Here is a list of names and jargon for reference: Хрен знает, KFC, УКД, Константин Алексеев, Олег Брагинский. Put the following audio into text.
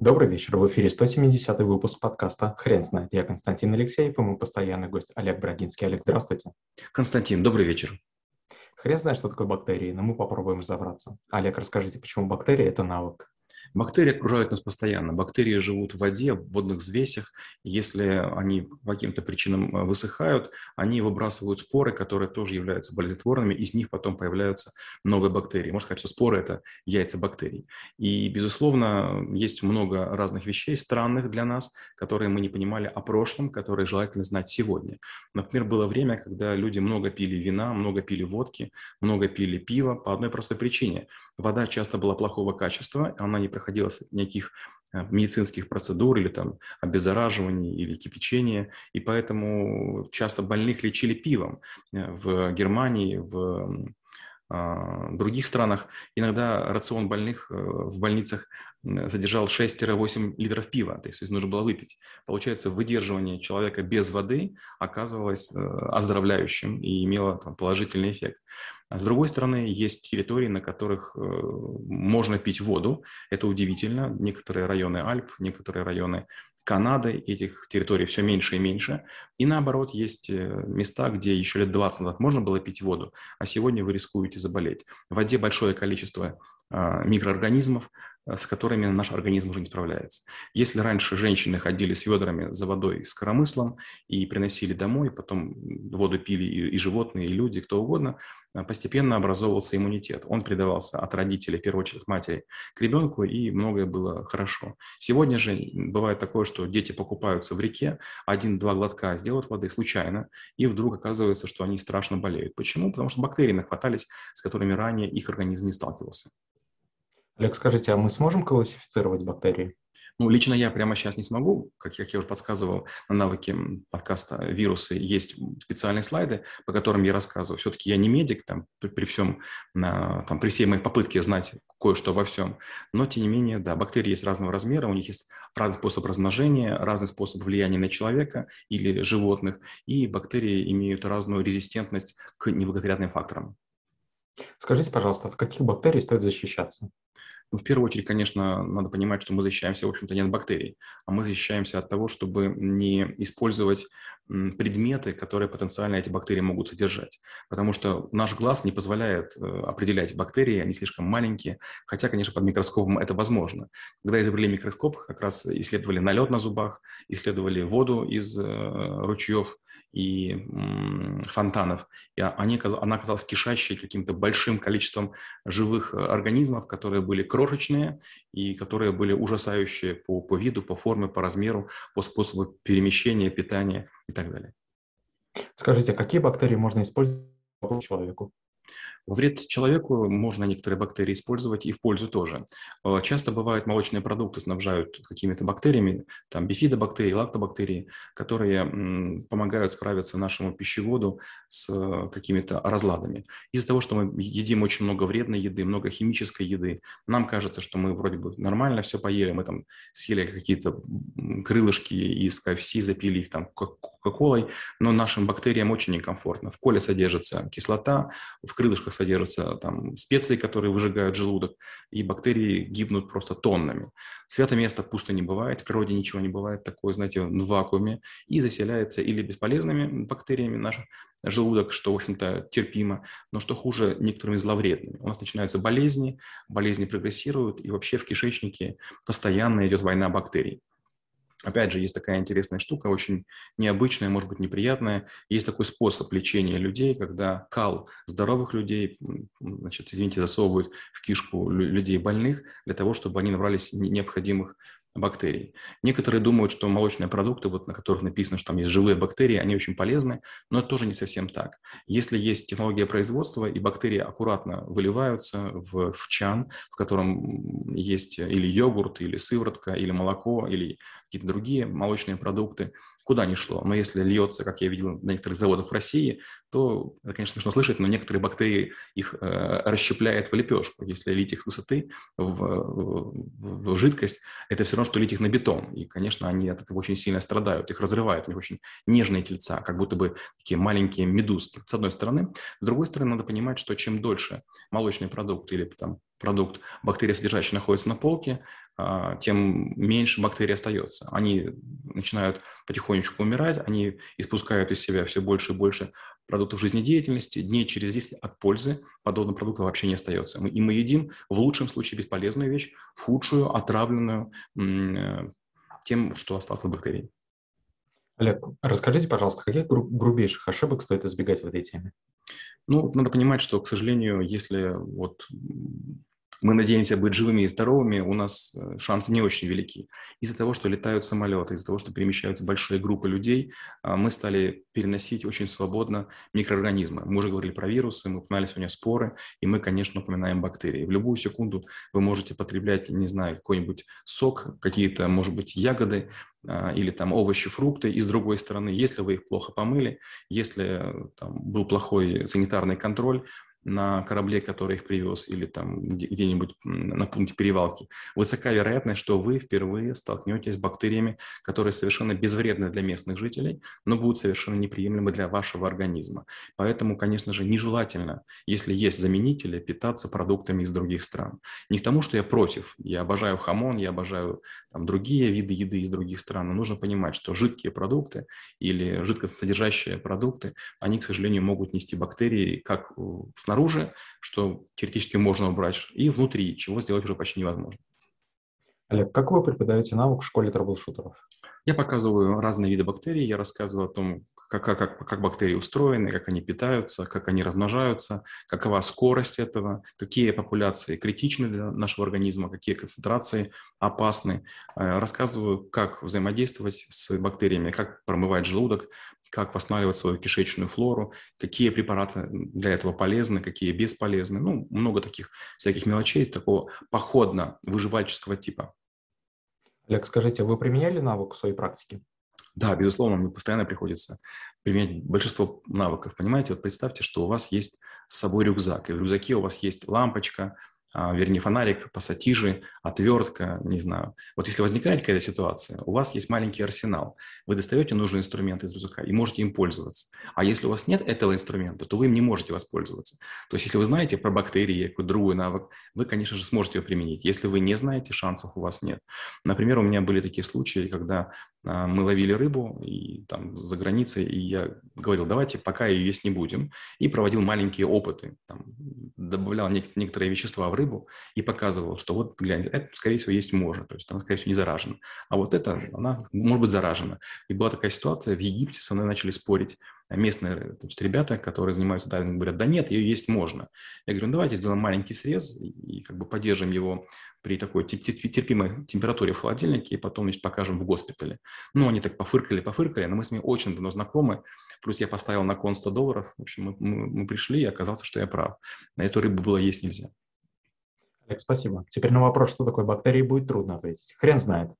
Добрый вечер, в эфире 170-й выпуск подкаста «Хрен знает». Я Константин Алексеев и мой постоянный гость Олег Брагинский. Олег, здравствуйте. Константин, добрый вечер. Хрен знает, что такое бактерии, но мы попробуем разобраться. Олег, расскажите, почему бактерии – это навык? Бактерии окружают нас постоянно. Бактерии живут в воде, в водных взвесях. Если они по каким-то причинам высыхают, они выбрасывают споры, которые тоже являются болезнетворными. Из них потом появляются новые бактерии. Можно сказать, что споры – это яйца бактерий. И, безусловно, есть много разных вещей, странных для нас, которые мы не понимали о прошлом, которые желательно знать сегодня. Например, было время, когда люди много пили вина, много пили водки, много пили пива по одной простой причине. Вода часто была плохого качества, она не проходила никаких медицинских процедур или там обеззараживаний или кипячения, и поэтому часто больных лечили пивом. В Германии, в других странах иногда рацион больных в больницах содержал 6-8 литров пива, то есть нужно было выпить. Получается, выдерживание человека без воды оказывалось оздоровляющим и имело там положительный эффект. А с другой стороны, есть территории, на которых можно пить воду. Это удивительно. Некоторые районы Альп, некоторые районы Канады, этих территорий все меньше и меньше. И наоборот, есть места, где еще лет 20 назад можно было пить воду, а сегодня вы рискуете заболеть. В воде большое количество микроорганизмов, с которыми наш организм уже не справляется. Если раньше женщины ходили с ведрами за водой с коромыслом и приносили домой, потом воду пили и животные, и люди, кто угодно, постепенно образовывался иммунитет. Он передавался от родителей, в первую очередь от матери, к ребенку, и многое было хорошо. Сегодня же бывает такое, что дети покупаются в реке, 1-2 глотка сделают воды случайно, и вдруг оказывается, что они страшно болеют. Почему? Потому что бактерии нахватались, с которыми ранее их организм не сталкивался. Олег, скажите, а мы сможем классифицировать бактерии? Ну, лично я прямо сейчас не смогу. Как я уже подсказывал, на навыке подкаста «Вирусы» есть специальные слайды, по которым я рассказываю. Все-таки я не медик, там, при всей моей попытке знать кое-что во всем. Но, тем не менее, да, бактерии есть разного размера, у них есть разный способ размножения, разный способ влияния на человека или животных, и бактерии имеют разную резистентность к неблагоприятным факторам. Скажите, пожалуйста, от каких бактерий стоит защищаться? В первую очередь, конечно, надо понимать, что мы защищаемся, в общем-то, не от бактерий, а мы защищаемся от того, чтобы не использовать предметы, которые потенциально эти бактерии могут содержать. Потому что наш глаз не позволяет определять бактерии, они слишком маленькие, хотя, конечно, под микроскопом это возможно. Когда изобрели микроскоп, как раз исследовали налет на зубах, исследовали воду из ручьев и фонтанов. И она оказалась кишащей каким-то большим количеством живых организмов, которые были крошечные и которые были ужасающие по виду, по форме, по размеру, по способу перемещения, питания и так далее. Скажите, какие бактерии можно использовать человеку? Во вред человеку можно некоторые бактерии использовать и в пользу тоже. Часто бывают молочные продукты снабжают какими-то бактериями, там бифидобактерии, лактобактерии, которые помогают справиться нашему пищеводу с какими-то разладами. Из-за того, что мы едим очень много вредной еды, много химической еды, нам кажется, что мы вроде бы нормально все поели, мы там съели какие-то крылышки из KFC, запили их там кока-колой, но нашим бактериям очень некомфортно. В коле содержится кислота, в крылышках содержатся там специи, которые выжигают желудок, и бактерии гибнут просто тоннами. Свято место пусто не бывает, в природе ничего не бывает, такое, знаете, в вакууме, и заселяется или бесполезными бактериями наш желудок, что, в общем-то, терпимо, но что хуже, некоторыми зловредными. У нас начинаются болезни прогрессируют, и вообще в кишечнике постоянно идет война бактерий. Опять же, есть такая интересная штука, очень необычная, может быть, неприятная. Есть такой способ лечения людей, когда кал здоровых людей, засовывают в кишку людей больных для того, чтобы они набрались необходимых бактерий. Некоторые думают, что молочные продукты, на которых написано, что там есть живые бактерии, они очень полезны, но это тоже не совсем так. Если есть технология производства, и бактерии аккуратно выливаются в чан, в котором есть или йогурт, или сыворотка, или молоко, или какие-то другие молочные продукты, куда ни шло. Но если льется, как я видел на некоторых заводах в России, то, это, конечно, нужно слышать, но некоторые бактерии их расщепляют в лепешку. Если лить их с высоты в жидкость, это все равно, что лить их на бетон. И, конечно, они от этого очень сильно страдают, их разрывают, у них очень нежные тельца, как будто бы такие маленькие медузки, с одной стороны. С другой стороны, надо понимать, что чем дольше молочный продукт или там, продукт бактериосодержащий находится на полке, тем меньше бактерий остается. Они начинают потихонечку умирать, они испускают из себя все больше и больше продуктов жизнедеятельности. Дней через 10 от пользы подобного продукта вообще не остается. И мы едим в лучшем случае бесполезную вещь, в худшую, отравленную тем, что осталось от бактерий. Олег, расскажите, пожалуйста, каких грубейших ошибок стоит избегать в этой теме? Ну, надо понимать, что, к сожалению, если вот мы надеемся быть живыми и здоровыми, у нас шансы не очень велики. Из-за того, что летают самолеты, из-за того, что перемещаются большие группы людей, мы стали переносить очень свободно микроорганизмы. Мы уже говорили про вирусы, мы упоминали сегодня споры, и мы, конечно, упоминаем бактерии. В любую секунду вы можете потреблять, не знаю, какой-нибудь сок, какие-то, может быть, ягоды, или там овощи, фрукты, и с другой стороны, если вы их плохо помыли, если там, был плохой санитарный контроль на корабле, который их привез, или там где-нибудь на пункте перевалки, высока вероятность, что вы впервые столкнетесь с бактериями, которые совершенно безвредны для местных жителей, но будут совершенно неприемлемы для вашего организма. Поэтому, конечно же, нежелательно, если есть заменители, питаться продуктами из других стран. Не к тому, что я против. Я обожаю хамон, я обожаю там, другие виды еды из других стран, но нужно понимать, что жидкие продукты или жидкосодержащие продукты, они, к сожалению, могут нести бактерии как снаружи, что теоретически можно убрать, и внутри, чего сделать уже почти невозможно. Олег, как вы преподаете навык в школе трэблшутеров? Я показываю разные виды бактерий, я рассказываю о том, как бактерии устроены, как они питаются, как они размножаются, какова скорость этого, какие популяции критичны для нашего организма, какие концентрации опасны. Рассказываю, как взаимодействовать с бактериями, как промывать желудок, как восстанавливать свою кишечную флору, какие препараты для этого полезны, какие бесполезны. Ну, много таких всяких мелочей, такого походно-выживальческого типа. Олег, скажите, вы применяли навык в своей практике? Да, безусловно, мне постоянно приходится применять большинство навыков. Понимаете, вот представьте, что у вас есть с собой рюкзак, и в рюкзаке у вас есть лампочка, вернее, фонарик, пассатижи, отвертка, не знаю. Вот если возникает какая-то ситуация, у вас есть маленький арсенал, вы достаете нужный инструмент из рюкзака и можете им пользоваться. А если у вас нет этого инструмента, то вы им не можете воспользоваться. То есть, если вы знаете про бактерии, какой-то другой навык, вы, конечно же, сможете его применить. Если вы не знаете, шансов у вас нет. Например, у меня были такие случаи, когда мы ловили рыбу и, там, за границей, и я говорил, давайте пока ее есть не будем, и проводил маленькие опыты, там, добавлял некоторые вещества в рыбу и показывал, что вот, гляньте, это, скорее всего, есть можно, то есть она, скорее всего, не заражена, а вот это, она может быть заражена. И была такая ситуация, в Египте со мной начали спорить местные, значит, ребята, которые занимаются дайвингом, говорят, да нет, ее есть можно. Я говорю, ну, давайте сделаем маленький срез и как бы поддержим его при такой терпимой температуре в холодильнике и потом, значит, покажем в госпитале. Ну, они так пофыркали, но мы с ними очень давно знакомы. Плюс я поставил на кон $100. В общем, мы пришли, и оказалось, что я прав. На эту рыбу было есть нельзя. Спасибо. Теперь на вопрос, что такое бактерии, будет трудно ответить. Хрен знает.